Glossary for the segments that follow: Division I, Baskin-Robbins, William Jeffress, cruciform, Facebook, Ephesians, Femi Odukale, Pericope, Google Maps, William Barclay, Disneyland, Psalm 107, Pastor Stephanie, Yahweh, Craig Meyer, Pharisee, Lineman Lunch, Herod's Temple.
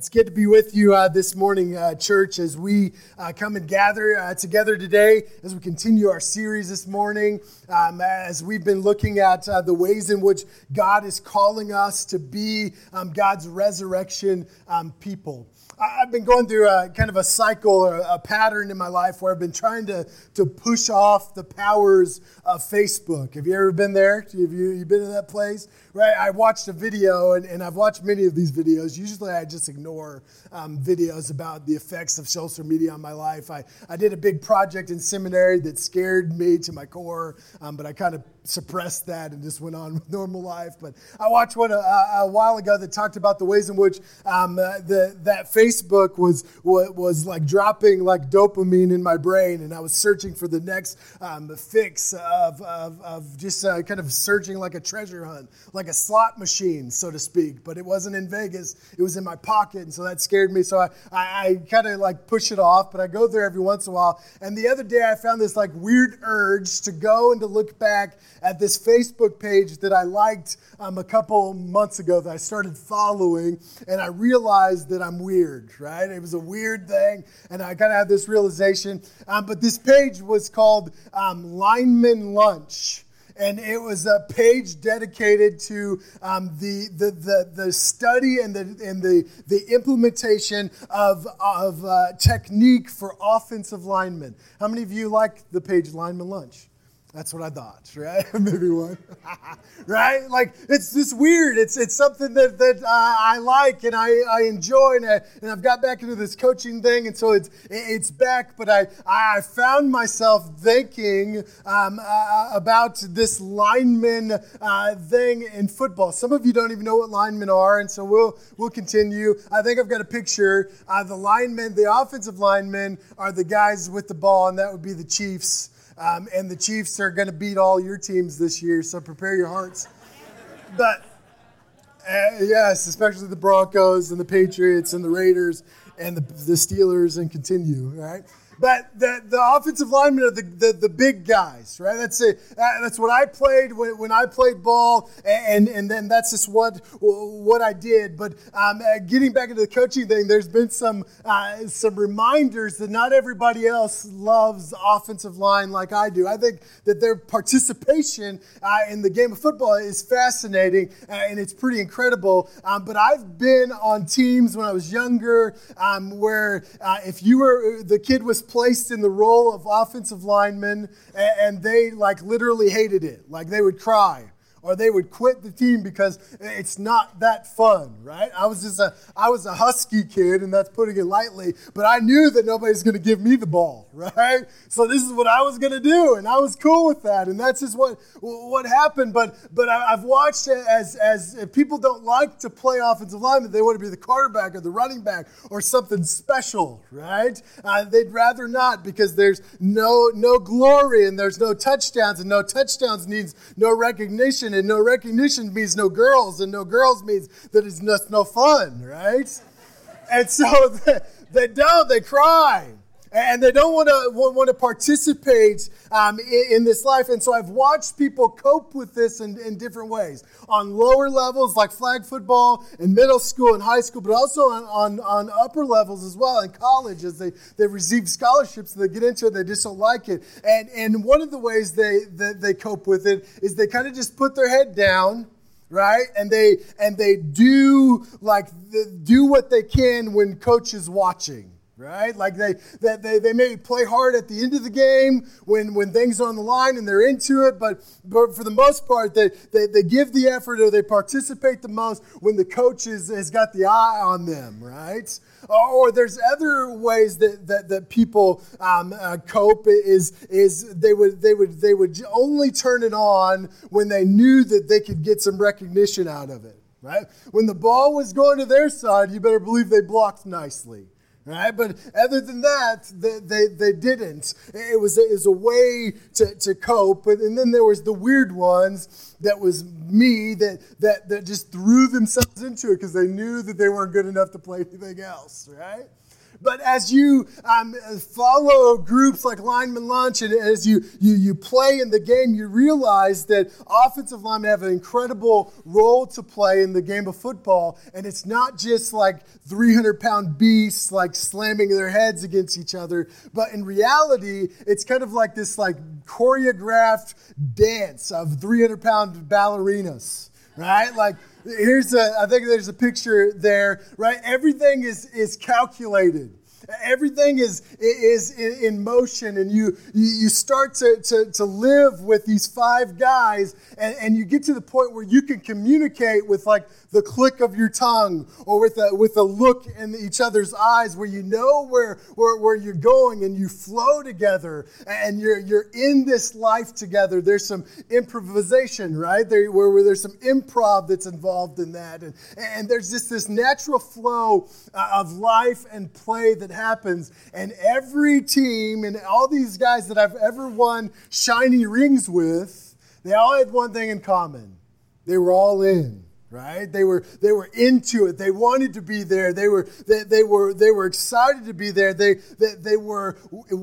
It's good to be with you this morning, church, as we come and gather together today, as we continue our series this morning, as we've been looking at the ways in which God is calling us to be God's resurrection people. I've been going through a kind of a cycle or a pattern in my life where I've been trying to push off the powers of Facebook. Have you ever been there? Have you been in that place? Right? I watched a video, and I've watched many of these videos. Usually I just ignore videos about the effects of social media on my life. I did a big project in seminary that scared me to my core, but I kind of suppressed that and just went on with normal life. But I watched one a while ago that talked about the ways in which that Facebook was like dropping like dopamine in my brain, and I was searching for the next fix of just kind of searching like a treasure hunt, like a slot machine, so to speak. But it wasn't in Vegas; it was in my pocket, and so that scared me. So I kind of like push it off, but I go there every once in a while. And the other day, I found this like weird urge to go and to look back at this Facebook page that I liked a couple months ago that I started following, and I realized that I'm weird, right? It was a weird thing, and I kind of had this realization. But this page was called Lineman Lunch. And it was a page dedicated to the study and the implementation of technique for offensive linemen. How many of you like the page Lineman Lunch? That's what I thought, right? Maybe one, right? Like, it's just weird. It's something that I like and I enjoy, and I've got back into this coaching thing, and so it's back. But I found myself thinking about this lineman thing in football. Some of you don't even know what linemen are, and so we'll continue. I think I've got a picture. The linemen, the offensive linemen, are the guys with the ball, and that would be the Chiefs. And the Chiefs are going to beat all your teams this year, so prepare your hearts. But, yes, especially the Broncos and the Patriots and the Raiders and the Steelers, and continue, right? But the offensive linemen are the big guys, right? That's it. That's what I played when I played ball, and then that's just what I did. But getting back into the coaching thing, there's been some reminders that not everybody else loves offensive line like I do. I think that their participation in the game of football is fascinating, and it's pretty incredible. But I've been on teams when I was younger where if you were the kid was placed in the role of offensive lineman, and they like literally hated it. Like, they would cry or they would quit the team because it's not that fun, right? I was a husky kid, and that's putting it lightly, but I knew that nobody's going to give me the ball, right? So this is what I was going to do, and I was cool with that, and that's just what happened. But I've watched as people don't like to play offensive linemen. They want to be the quarterback or the running back or something special, right? They'd rather not, because there's no glory, and there's no touchdowns, and no touchdowns means no recognition. And no recognition means no girls, and no girls means that it's just no fun, right? And so they cry, and they don't want to participate in this life. And so I've watched people cope with this in different ways. On lower levels, like flag football, in middle school and high school, but also on upper levels as well, in college, as they receive scholarships and they get into it, they just don't like it. And one of the ways they cope with it is they kind of just put their head down, right? And they do what they can when coach is watching. Right? Like, they may play hard at the end of the game when things are on the line and they're into it, but for the most part, they give the effort, or they participate the most when the coach has got the eye on them, right? Or there's other ways that people cope is they would only turn it on when they knew that they could get some recognition out of it, right? When the ball was going to their side, you better believe they blocked nicely. Right? But other than that, they didn't. It was a way to cope. And then there was the weird ones that was me that just threw themselves into it because they knew that they weren't good enough to play anything else, right? But as you follow groups like Lineman Lunch, and as you play in the game, you realize that offensive linemen have an incredible role to play in the game of football. And it's not just like 300-pound beasts like slamming their heads against each other. But in reality, it's kind of like this like choreographed dance of 300-pound ballerinas, right? Like, I think there's a picture there, right? Everything is calculated. Everything is in motion, and you start to live with these five guys, and you get to the point where you can communicate with like the click of your tongue, or with a look in each other's eyes, where you know where you're going, and you flow together, and you're in this life together. There's some improvisation, right? Where there's some improv that's involved in that, and there's just this natural flow of life and play that happens, and every team and all these guys that I've ever won shiny rings with, they all had one thing in common. They were all in, right? They were into it. They wanted to be there. They were excited to be there. They were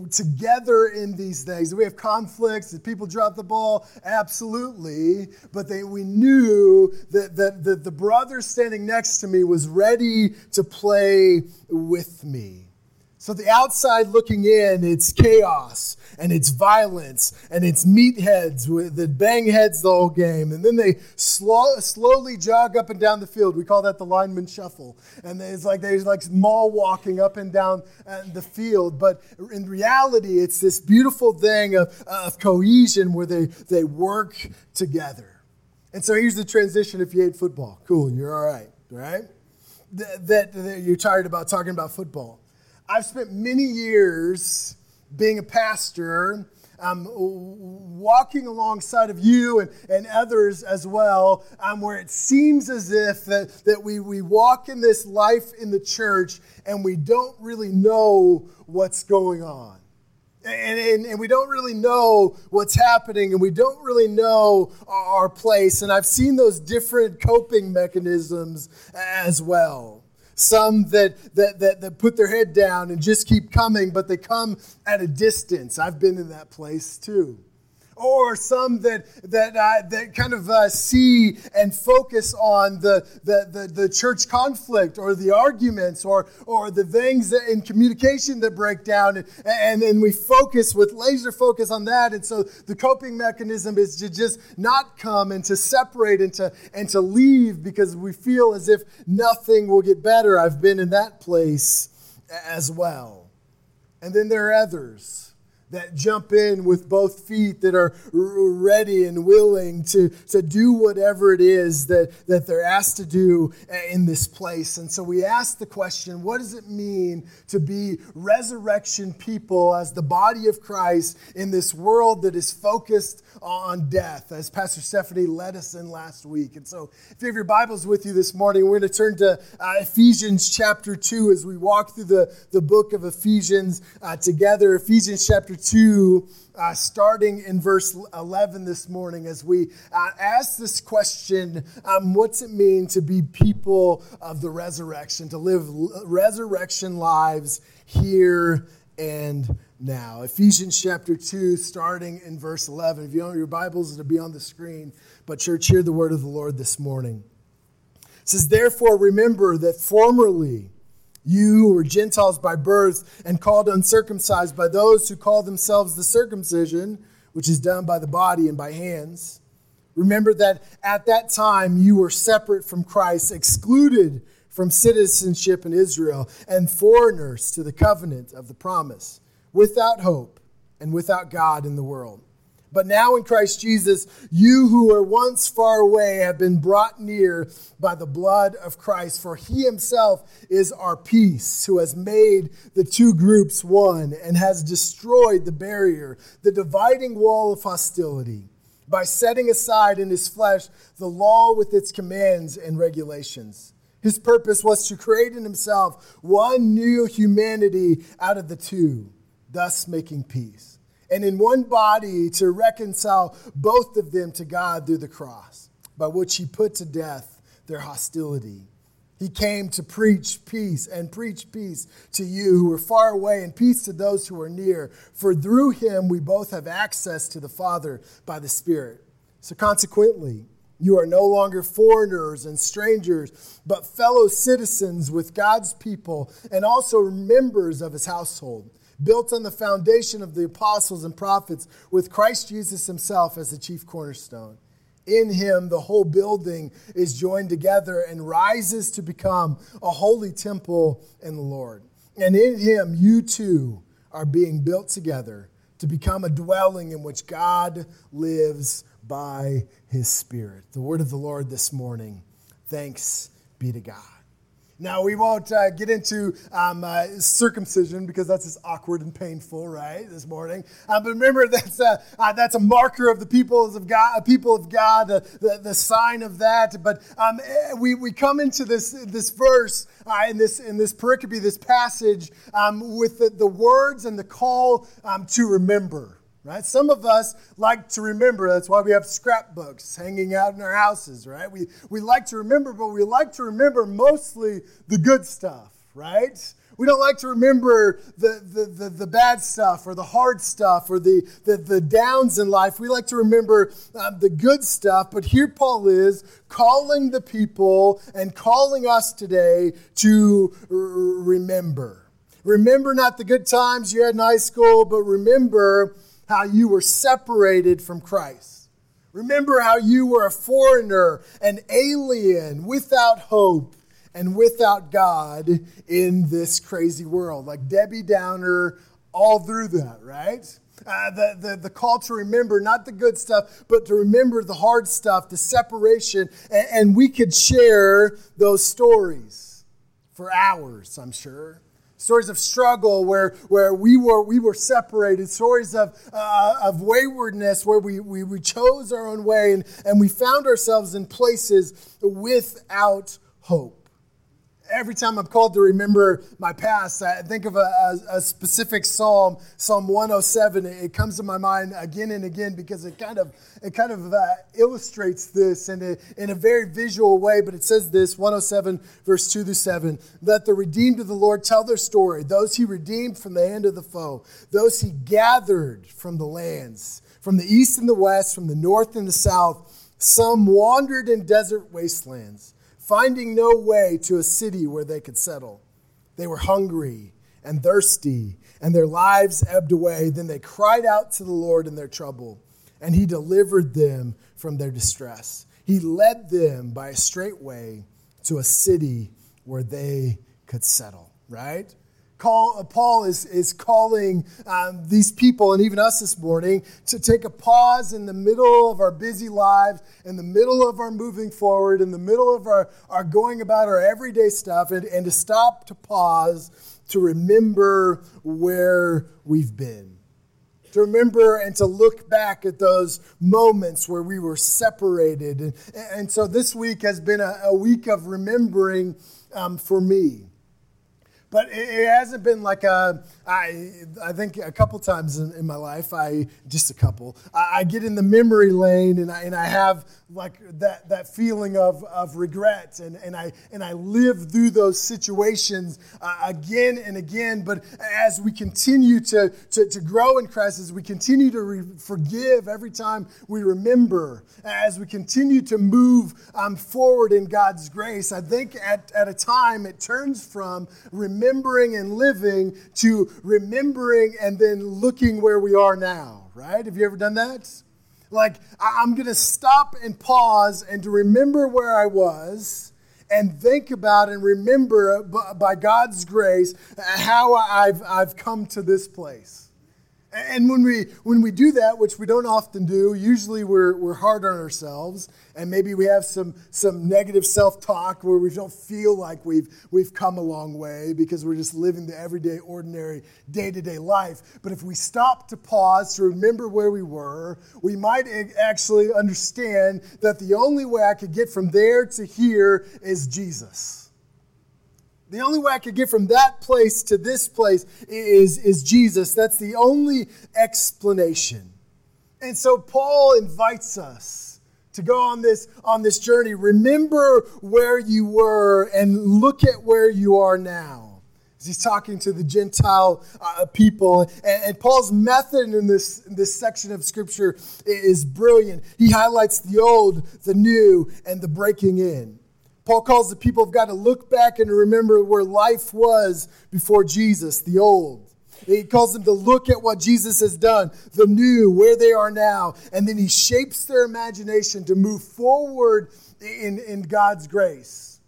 together in these things. We have conflicts. Did people drop the ball? Absolutely. But we knew that the brother standing next to me was ready to play with me. So the outside looking in, it's chaos, and it's violence, and it's meatheads that bang heads the whole game. And then they slowly jog up and down the field. We call that the lineman shuffle. And it's like they're like mall walking up and down the field. But in reality, it's this beautiful thing of cohesion where they work together. And so here's the transition. If you hate football, cool, you're all right, right? That you're tired about talking about football. I've spent many years being a pastor, walking alongside of you and others as well, where it seems as if that we walk in this life in the church and we don't really know what's going on. And we don't really know what's happening, and we don't really know our place. And I've seen those different coping mechanisms as well. Some that put their head down and just keep coming, but they come at a distance. I've been in that place too. Or some that kind of see and focus on the church conflict, or the arguments, or the things that in communication that break down, and then we focus with laser focus on that. And so the coping mechanism is to just not come, and to separate, and to leave, because we feel as if nothing will get better. I've been in that place as well. And then there are others that jump in with both feet, that are ready and willing to do whatever it is that they're asked to do in this place. And so we ask the question, what does it mean to be resurrection people as the body of Christ in this world that is focused on death, as Pastor Stephanie led us in last week? And so if you have your Bibles with you this morning, we're going to turn to Ephesians chapter 2 as we walk through the book of Ephesians together. Ephesians chapter 2, starting in verse 11 this morning, as we ask this question, what's it mean to be people of the resurrection, to live resurrection lives here and now? Ephesians chapter 2, starting in verse 11. If you don't have your Bibles, it'll be on the screen. But church, hear the word of the Lord this morning. It says, therefore, remember that formerly you who were Gentiles by birth and called uncircumcised by those who call themselves the circumcision, which is done by the body and by hands. Remember that at that time you were separate from Christ, excluded from citizenship in Israel, and foreigners to the covenant of the promise, without hope and without God in the world. But now in Christ Jesus, you who were once far away have been brought near by the blood of Christ. For he himself is our peace, who has made the two groups one and has destroyed the barrier, the dividing wall of hostility, by setting aside in his flesh the law with its commands and regulations. His purpose was to create in himself one new humanity out of the two, thus making peace, and in one body to reconcile both of them to God through the cross, by which he put to death their hostility. He came to preach peace to you who are far away and peace to those who are near. For through him we both have access to the Father by the Spirit. So consequently, you are no longer foreigners and strangers, but fellow citizens with God's people and also members of his household, built on the foundation of the apostles and prophets with Christ Jesus himself as the chief cornerstone. In him, the whole building is joined together and rises to become a holy temple in the Lord. And in him, you too are being built together to become a dwelling in which God lives by his Spirit. The word of the Lord this morning. Thanks be to God. Now, we won't get into circumcision because that's just awkward and painful, right, this morning. But remember, that's a marker of the people of God, the sign of that. But we come into this verse in this pericope, this passage, with the words and the call to remember. Right? Some of us like to remember. That's why we have scrapbooks hanging out in our houses, right? We like to remember, but we like to remember mostly the good stuff, right? We don't like to remember the bad stuff or the hard stuff or the downs in life. We like to remember the good stuff. But here Paul is calling the people and calling us today to remember. Remember not the good times you had in high school, but remember how you were separated from Christ. Remember how you were a foreigner, an alien, without hope and without God in this crazy world. Like Debbie Downer all through that, right? The call to remember, not the good stuff, but to remember the hard stuff, the separation. And we could share those stories for hours, I'm sure. Stories of struggle where we were separated. Stories of waywardness where we chose our own way and we found ourselves in places without hope. Every time I'm called to remember my past, I think of a specific psalm, Psalm 107. It comes to my mind again and again because it kind of illustrates this in a very visual way, but it says this, 107 verse 2-7, "Let the redeemed of the Lord tell their story, those he redeemed from the hand of the foe, those he gathered from the lands, from the east and the west, from the north and the south. Some wandered in desert wastelands, finding no way to a city where they could settle. They were hungry and thirsty, and their lives ebbed away. Then they cried out to the Lord in their trouble, and he delivered them from their distress. He led them by a straight way to a city where they could settle," right? Paul is calling these people and even us this morning to take a pause in the middle of our busy lives, in the middle of our moving forward, in the middle of our going about our everyday stuff, and to stop, to pause, to remember where we've been, to remember and to look back at those moments where we were separated. And so this week has been a week of remembering for me. But it hasn't been like I think a couple times in my life, I get in the memory lane and I have like that feeling of regret and I live through those situations again and again. But as we continue to grow in Christ, as we continue to forgive every time we remember, as we continue to move forward in God's grace, I think at a time it turns from remembering and living to remembering and then looking where we are now, right? Have you ever done that? Like, I'm going to stop and pause and to remember where I was and think about and remember by God's grace how I've come to this place. And when we do that, which we don't often do, usually we're hard on ourselves, and maybe we have some negative self-talk where we don't feel like we've come a long way because we're just living the everyday, ordinary, day-to-day life. But if we stop to pause to remember where we were, we might actually understand that the only way I could get from there to here is Jesus. The only way I could get from that place to this place is Jesus. That's the only explanation. And so Paul invites us to go on this journey. Remember where you were and look at where you are now. As he's talking to the Gentile people. And Paul's method in this section of Scripture is brilliant. He highlights the old, the new, and the breaking in. Paul calls the people of God to look back and remember where life was before Jesus, the old. He calls them to look at what Jesus has done, the new, where they are now. And then he shapes their imagination to move forward in God's grace,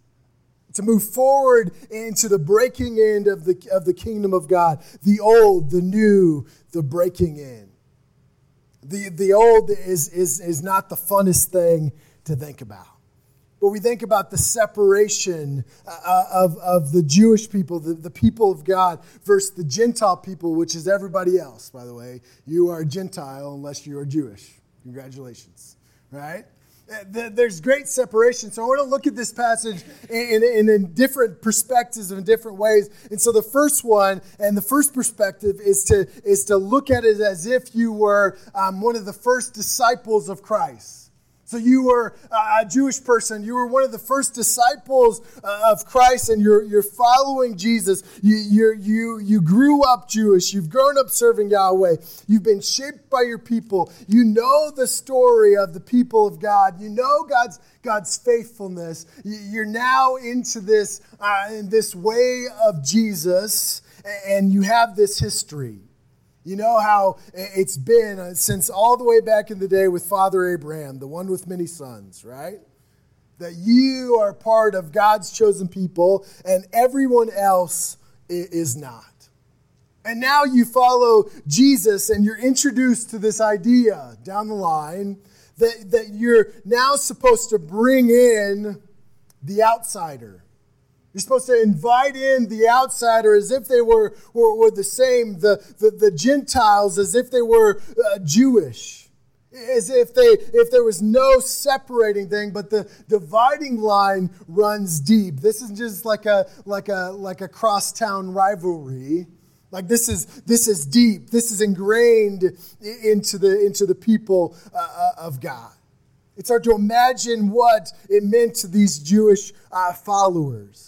to move forward into the breaking in of the kingdom of God, the old, the new, the breaking in. The old is not the funnest thing to think about. But we think about the separation of the Jewish people, the people of God, versus the Gentile people, which is everybody else, by the way. You are Gentile unless you are Jewish. Congratulations, right? There's great separation. So I want to look at this passage in different perspectives and in different ways. And so the first one and the first perspective is to look at it as if you were one of the first disciples of Christ. So you were a Jewish person. You were one of the first disciples of Christ, and you're following Jesus. You grew up Jewish. You've grown up serving Yahweh. You've been shaped by your people. You know the story of the people of God. You know God's faithfulness. You're now into this in this way of Jesus, and you have this history. You know how it's been since all the way back in the day with Father Abraham, the one with many sons, right? That you are part of God's chosen people and everyone else is not. And now you follow Jesus and you're introduced to this idea down the line that you're now supposed to bring in the outsider. You're supposed to invite in the outsider as if they were the same, the Gentiles, as if they were Jewish, as if there was no separating thing, but the dividing line runs deep. This isn't just like a crosstown rivalry. Like this is deep. This is ingrained into the people of God. It's hard to imagine what it meant to these Jewish followers.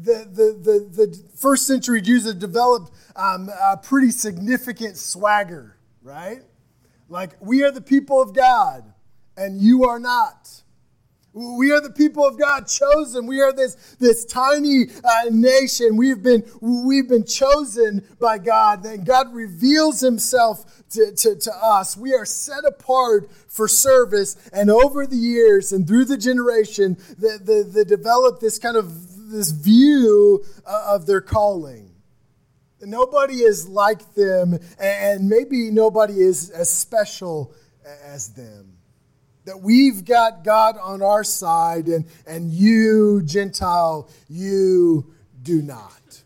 The first century Jews had developed a pretty significant swagger, right? Like, we are the people of God, and you are not. We are the people of God, chosen. We are this tiny nation. We've been chosen by God. Then God reveals himself to us. We are set apart for service. And over the years and through the generation, they developed this kind of this view of their calling. Nobody is like them, and maybe nobody is as special as them. That we've got God on our side, and you, Gentile, you do not.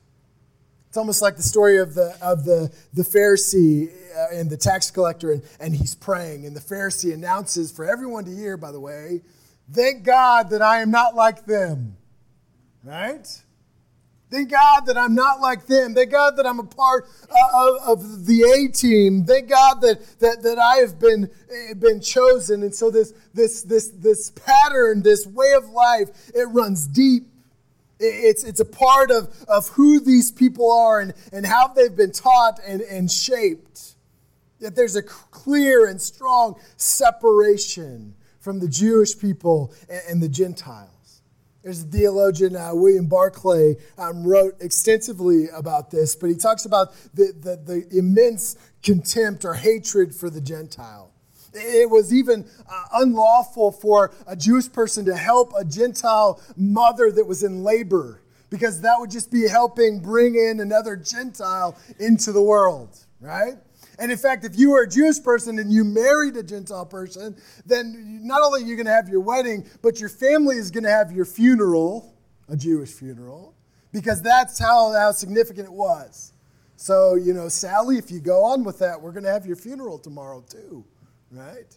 It's almost like the story of the Pharisee and the tax collector, and he's praying, and the Pharisee announces for everyone to hear, by the way, thank God that I am not like them, right? Thank God that I'm not like them. Thank God that I'm a part of the A-team. Thank God that I have been chosen. And so this pattern, this way of life, it runs deep. It's a part of who these people are and how they've been taught and shaped. That there's a clear and strong separation from the Jewish people and the Gentiles. There's a theologian, William Barclay, wrote extensively about this, but he talks about the immense contempt or hatred for the Gentile. It was even unlawful for a Jewish person to help a Gentile mother that was in labor, because that would just be helping bring in another Gentile into the world, right? And in fact, if you were a Jewish person and you married a Gentile person, then not only are you going to have your wedding, but your family is going to have your funeral, a Jewish funeral, because that's how significant it was. So, Sally, if you go on with that, we're going to have your funeral tomorrow too, right?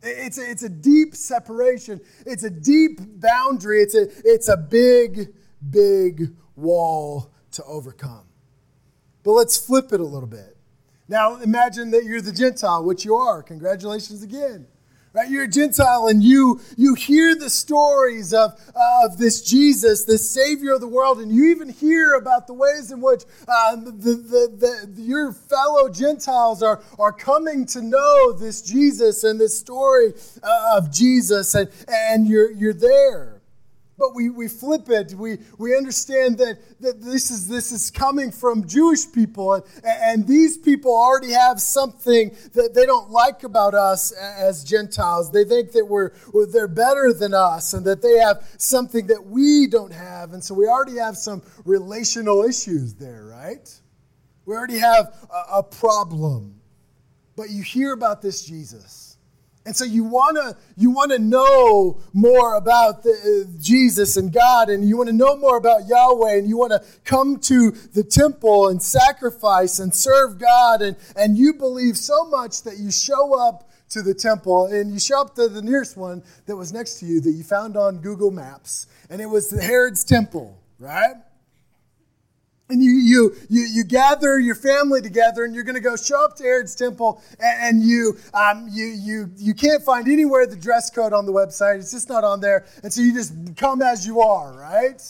It's a deep separation. It's a deep boundary. It's a big, big wall to overcome. But let's flip it a little bit. Now, imagine that you're the Gentile, which you are. Congratulations again, Right? You're a Gentile and you hear the stories of this Jesus, this Savior of the world, and you even hear about the ways in which your fellow Gentiles are coming to know this Jesus and this story of Jesus, and you're there. But we flip it. We understand that this is coming from Jewish people, and these people already have something that they don't like about us as Gentiles. They think that they're better than us, and that they have something that we don't have, and so we already have some relational issues there, right? We already have a problem. But you hear about this Jesus. And so you wanna know more about Jesus and God, and you want to know more about Yahweh, and you want to come to the temple and sacrifice and serve God, and you believe so much that you show up to the temple, and you show up to the nearest one that was next to you that you found on Google Maps, and it was the Herod's Temple, right? And you gather your family together, and you're going to go show up to Herod's Temple, and you can't find anywhere the dress code on the website. It's just not on there, and so you just come as you are, right?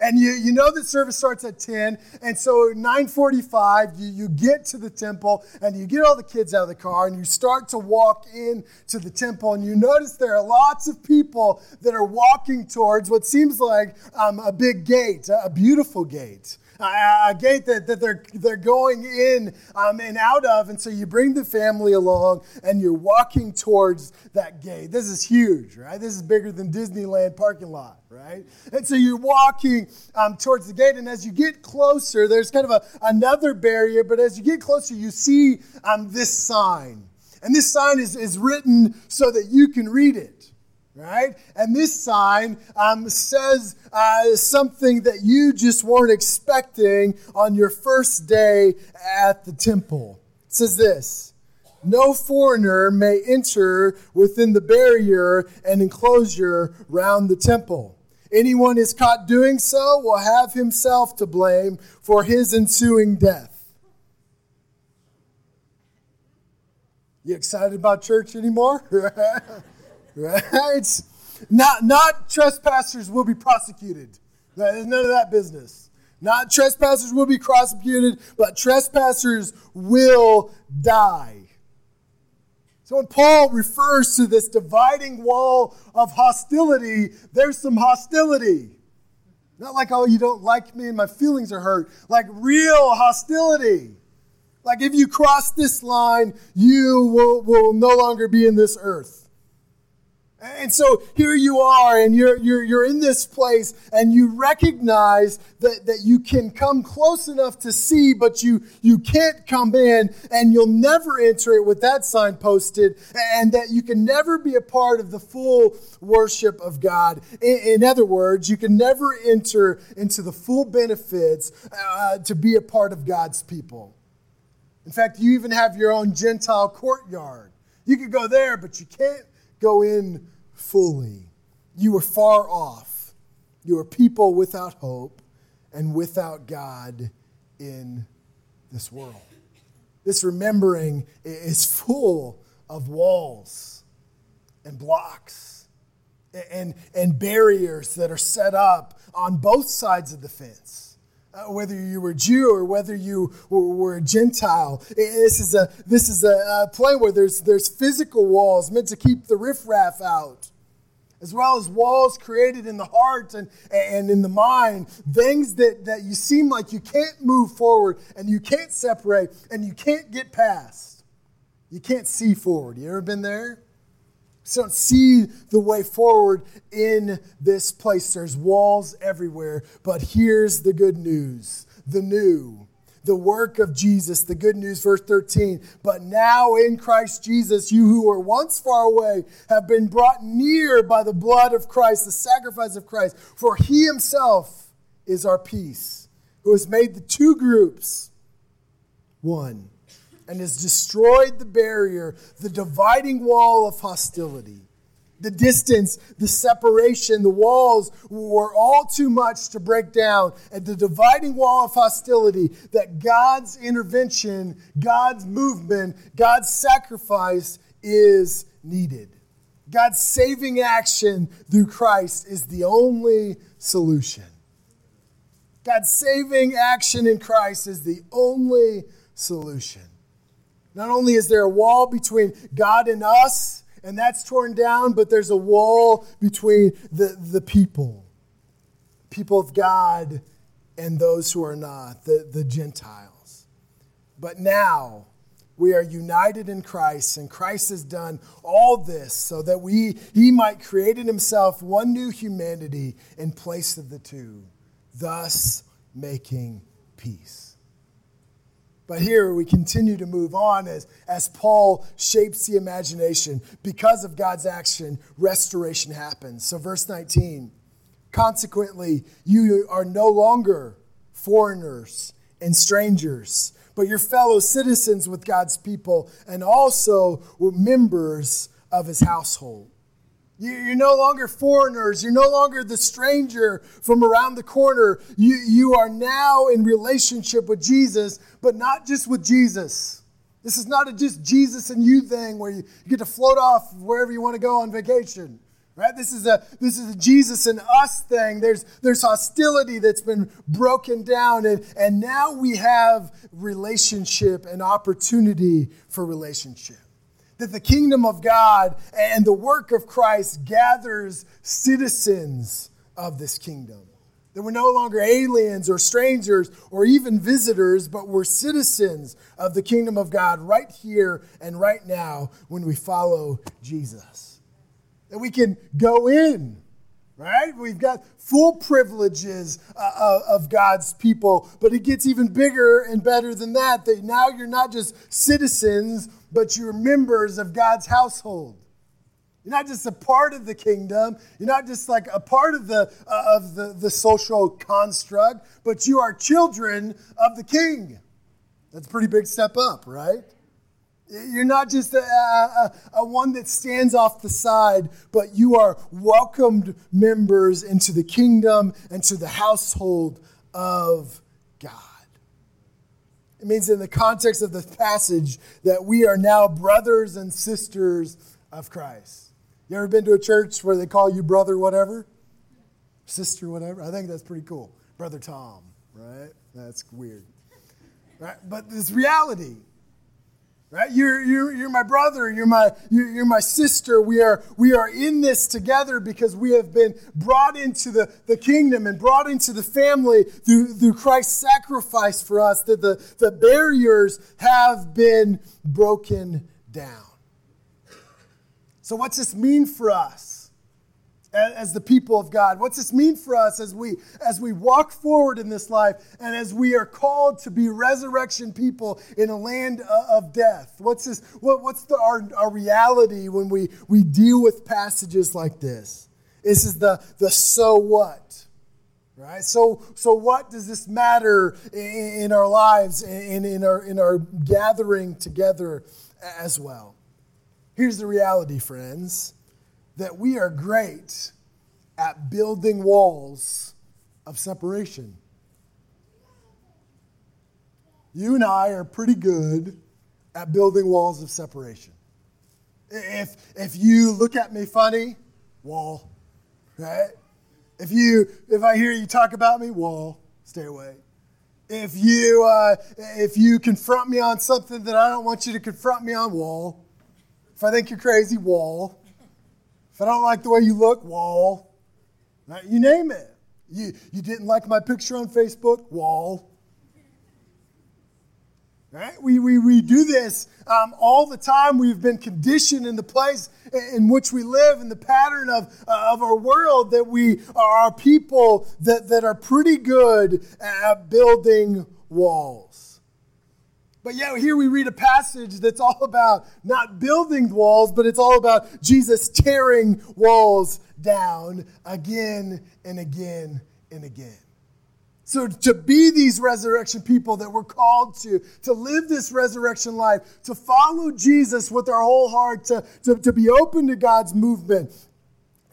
And you know that service starts at 10, and so 9:45 you get to the temple, and you get all the kids out of the car, and you start to walk in to the temple, and you notice there are lots of people that are walking towards what seems like a big gate, a beautiful gate. A gate that they're going in and out of, and so you bring the family along, and you're walking towards that gate. This is huge, right? This is bigger than Disneyland parking lot, right? And so you're walking towards the gate, and as you get closer, there's kind of another barrier, but as you get closer, you see this sign. And this sign is written so that you can read it. Right? And this sign says something that you just weren't expecting on your first day at the temple. It says this: "No foreigner may enter within the barrier and enclosure round the temple. Anyone is caught doing so will have himself to blame for his ensuing death." You excited about church anymore? Right? Not trespassers will be prosecuted. There's none of that business. Not trespassers will be prosecuted, but trespassers will die. So when Paul refers to this dividing wall of hostility, there's some hostility. Not like, oh, you don't like me and my feelings are hurt. Like real hostility. Like if you cross this line, you will no longer be in this earth. And so here you are, and you're in this place, and you recognize that you can come close enough to see, but you can't come in, and you'll never enter it with that sign posted, and that you can never be a part of the full worship of God. In other words, you can never enter into the full benefits to be a part of God's people. In fact, you even have your own Gentile courtyard. You could go there, but you can't go in fully. You were far off. You were people without hope and without God in this world. This remembering is full of walls and blocks and barriers that are set up on both sides of the fence. Whether you were Jew or whether you were a Gentile, this is a plane where there's physical walls meant to keep the riffraff out, as well as walls created in the heart and in the mind, things that you seem like you can't move forward and you can't separate and you can't get past. You can't see forward. You ever been there? So don't see the way forward in this place. There's walls everywhere, but here's the good news, the new, the work of Jesus, the good news, verse 13. "But now in Christ Jesus, you who were once far away have been brought near by the blood of Christ, the sacrifice of Christ. For he himself is our peace, who has made the two groups one, and has destroyed the barrier, the dividing wall of hostility." The distance, the separation, the walls were all too much to break down. And the dividing wall of hostility, that God's intervention, God's movement, God's sacrifice is needed. God's saving action through Christ is the only solution. God's saving action in Christ is the only solution. Not only is there a wall between God and us, and that's torn down, but there's a wall between the people of God and those who are not, the Gentiles. But now we are united in Christ, and Christ has done all this so that he might create in himself one new humanity in place of the two, thus making peace. But here we continue to move on as Paul shapes the imagination. Because of God's action, restoration happens. So verse 19, consequently, you are no longer foreigners and strangers, but you're fellow citizens with God's people and also were members of his household. You're no longer foreigners. You're no longer the stranger from around the corner. You are now in relationship with Jesus, but not just with Jesus. This is not a just Jesus and you thing where you get to float off wherever you want to go on vacation, right? This is a Jesus and us thing. There's hostility that's been broken down, and now we have relationship and opportunity for relationship. That the kingdom of God and the work of Christ gathers citizens of this kingdom. That we're no longer aliens or strangers or even visitors, but we're citizens of the kingdom of God right here and right now when we follow Jesus. That we can go in, right? We've got full privileges of God's people, but it gets even bigger and better than that. That now you're not just citizens, but you're members of God's household. You're not just a part of the kingdom. You're not just like a part of the social construct, but you are children of the King. That's a pretty big step up, right? You're not just a one that stands off the side, but you are welcomed members into the kingdom and to the household of God. It means in the context of the passage that we are now brothers and sisters of Christ. You ever been to a church where they call you brother whatever? Sister whatever? I think that's pretty cool. Brother Tom, right? That's weird. Right? But it's reality. Right? You're my brother, you're my sister. We are in this together because we have been brought into the kingdom and brought into the family through Christ's sacrifice for us, that the barriers have been broken down. So what's this mean for us as the people of God? What's this mean for us as we walk forward in this life and as we are called to be resurrection people in a land of death? What's our reality when we deal with passages like this? This is the so what, right? So what does this matter in our lives and in our gathering together as well? Here's the reality, friends, that we are great at building walls of separation. You and I are pretty good at building walls of separation. If you look at me funny, wall, right? If I hear you talk about me, wall, stay away. If you confront me on something that I don't want you to confront me on, wall. If I think you're crazy, wall. If I don't like the way you look, wall. Right? You name it. You didn't like my picture on Facebook, wall. Right? We do this all the time. We've been conditioned in the place in which we live, in the pattern of our world, that we are our people that are pretty good at building walls. But yeah, here we read a passage that's all about not building walls, but it's all about Jesus tearing walls down again and again and again. So to be these resurrection people that we're called to live this resurrection life, to follow Jesus with our whole heart, to be open to God's movement,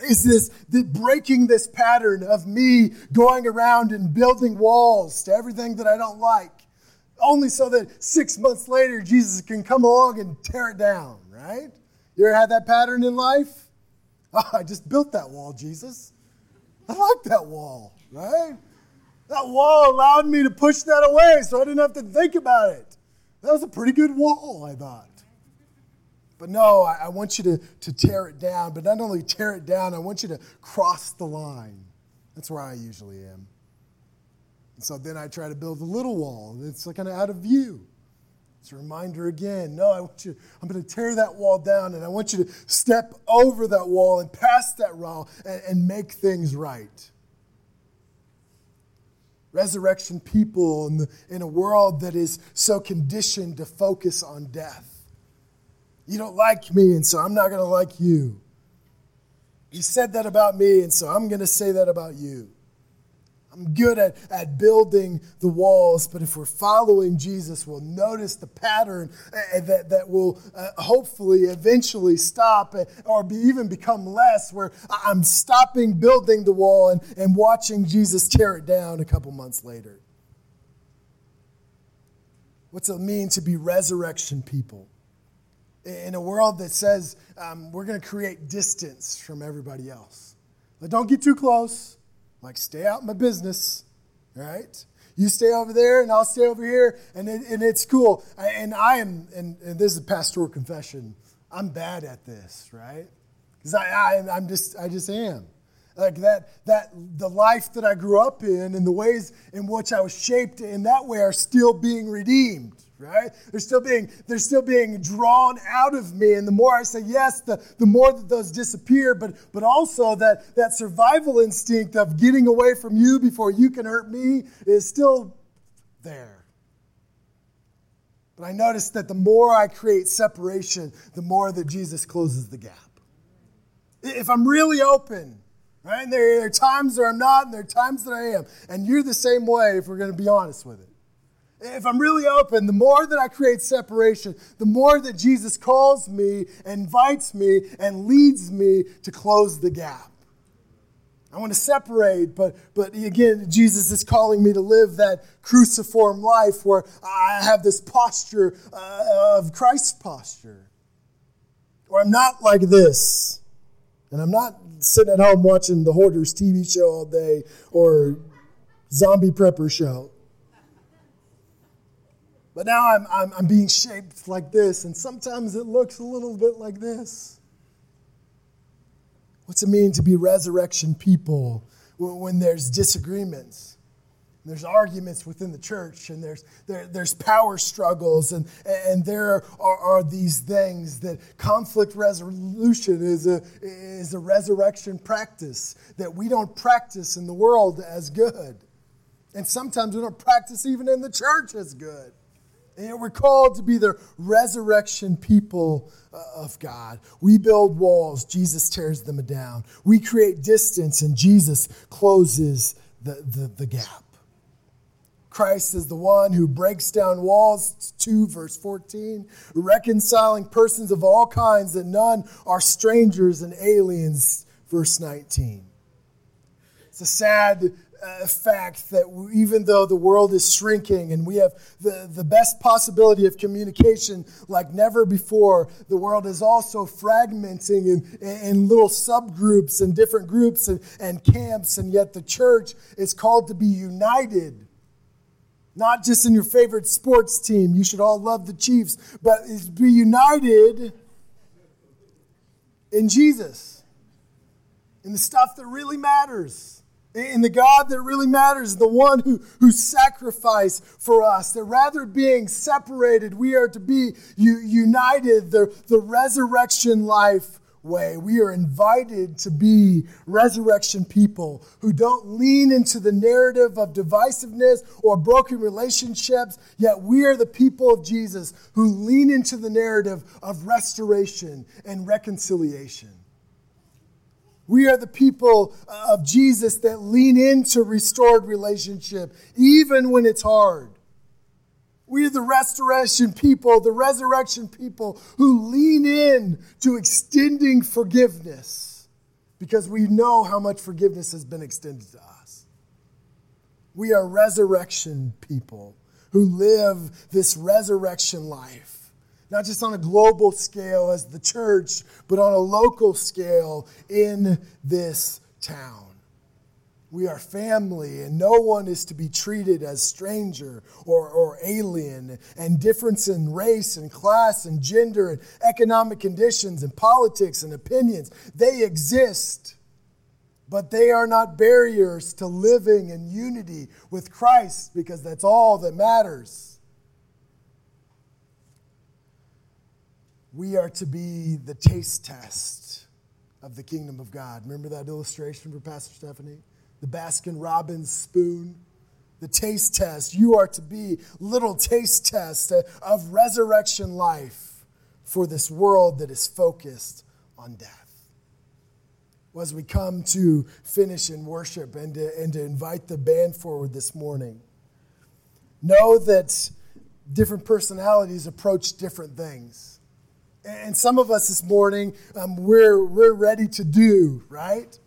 is this breaking this pattern of me going around and building walls to everything that I don't like, only so that 6 months later, Jesus can come along and tear it down, right? You ever had that pattern in life? I just built that wall, Jesus. I like that wall, right? That wall allowed me to push that away so I didn't have to think about it. That was a pretty good wall, I thought. But no, I want you to tear it down. But not only tear it down, I want you to cross the line. That's where I usually am. And so then I try to build a little wall that's kind of out of view. It's a reminder again. No, I'm going to tear that wall down, and I want you to step over that wall and past that wall and make things right. Resurrection people in a world that is so conditioned to focus on death. You don't like me, and so I'm not going to like you. You said that about me, and so I'm going to say that about you. I'm good at building the walls, but if we're following Jesus, we'll notice the pattern that will hopefully eventually stop or even become less, where I'm stopping building the wall and watching Jesus tear it down a couple months later. What's it mean to be resurrection people? In a world that says we're going to create distance from everybody else. But don't get too close. Like, stay out of my business, right? You stay over there, and I'll stay over here, and it's cool. And this is a pastoral confession. I'm bad at this, right? Because I just am. Like that the life that I grew up in and the ways in which I was shaped in that way are still being redeemed, right? They're still being drawn out of me. And the more I say yes, the more that those disappear, but also that survival instinct of getting away from you before you can hurt me is still there. But I noticed that the more I create separation, the more that Jesus closes the gap. If I'm really open. Right? And there are times that I'm not, and there are times that I am. And you're the same way if we're going to be honest with it. If I'm really open, the more that I create separation, the more that Jesus calls me, invites me, and leads me to close the gap. I want to separate, but again, Jesus is calling me to live that cruciform life where I have this posture of Christ's posture. Where I'm not like this. And I'm not sitting at home watching the Hoarders TV show all day or zombie prepper show. But now I'm being shaped like this, and sometimes it looks a little bit like this. What's it mean to be resurrection people when there's disagreements? There's arguments within the church, and there's power struggles, and there are these things that conflict resolution is a resurrection practice that we don't practice in the world as good. And sometimes we don't practice even in the church as good. And we're called to be the resurrection people of God. We build walls, Jesus tears them down. We create distance, and Jesus closes the gap. Christ is the one who breaks down walls, 2 verse 14, reconciling persons of all kinds, that none are strangers and aliens, verse 19. It's a sad fact that even though the world is shrinking and we have the best possibility of communication like never before, the world is also fragmenting in little subgroups and different groups and camps, and yet the church is called to be united. Not just in your favorite sports team. You should all love the Chiefs. But be united in Jesus. In the stuff that really matters. In the God that really matters. The one who sacrificed for us. That rather being separated, we are to be united the resurrection life way. We are invited to be resurrection people who don't lean into the narrative of divisiveness or broken relationships, yet we are the people of Jesus who lean into the narrative of restoration and reconciliation. We are the people of Jesus that lean into restored relationship, even when it's hard. We are the restoration people, the resurrection people who lean in to extending forgiveness because we know how much forgiveness has been extended to us. We are resurrection people who live this resurrection life not just on a global scale as the church, but on a local scale in this town. We are family, and no one is to be treated as stranger or alien, and difference in race and class and gender and economic conditions and politics and opinions, they exist. But they are not barriers to living in unity with Christ, because that's all that matters. We are to be the taste test of the kingdom of God. Remember that illustration for Pastor Stephanie? The Baskin-Robbins spoon, the taste test. You are to be little taste test of resurrection life for this world that is focused on death. As we come to finish in worship and to invite the band forward this morning, know that different personalities approach different things. And some of us this morning, we're ready to do, right?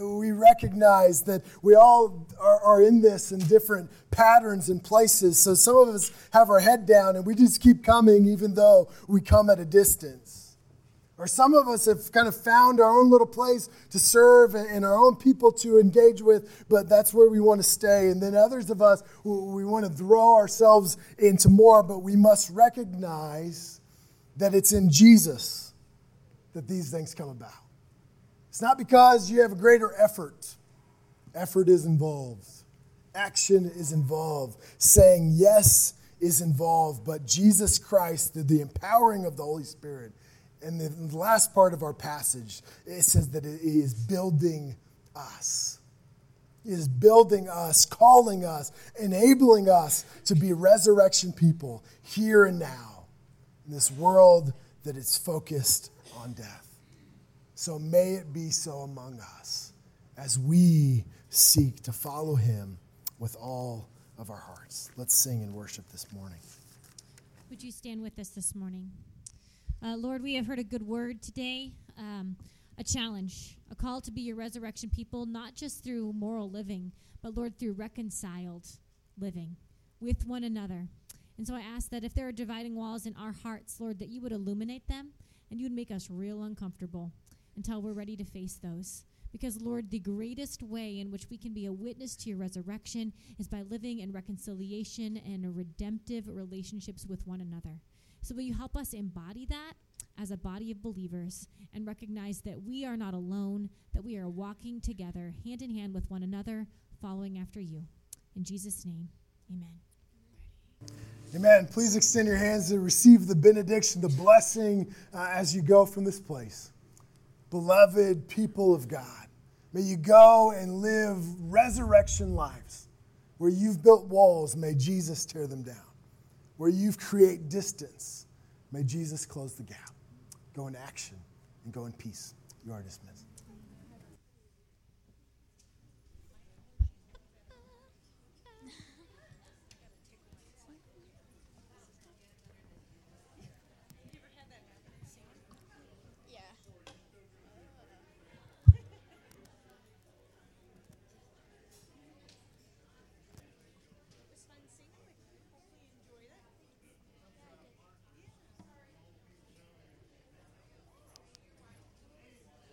We recognize that we all are in this in different patterns and places. So some of us have our head down and we just keep coming even though we come at a distance. Or some of us have kind of found our own little place to serve and our own people to engage with, but that's where we want to stay. And then others of us, we want to throw ourselves into more, but we must recognize that it's in Jesus that these things come about. It's not because you have a greater effort. Effort is involved. Action is involved. Saying yes is involved, but Jesus Christ, the empowering of the Holy Spirit. And the last part of our passage, it says that it is building us. It is building us, calling us, enabling us to be resurrection people here and now in this world that is focused on death. So may it be so among us as we seek to follow him with all of our hearts. Let's sing and worship this morning. Would you stand with us this morning? Lord, we have heard a good word today, a challenge, a call to be your resurrection people, not just through moral living, but, Lord, through reconciled living with one another. And so I ask that if there are dividing walls in our hearts, Lord, that you would illuminate them and you would make us real uncomfortable until we're ready to face those. Because, Lord, the greatest way in which we can be a witness to your resurrection is by living in reconciliation and redemptive relationships with one another. So will you help us embody that as a body of believers and recognize that we are not alone, that we are walking together, hand in hand with one another, following after you. In Jesus' name, amen. Amen. Please extend your hands to receive the benediction, the blessing as you go from this place. Beloved people of God, may you go and live resurrection lives. Where you've built walls, may Jesus tear them down. Where you've created distance, may Jesus close the gap. Go in action and go in peace. You are dismissed.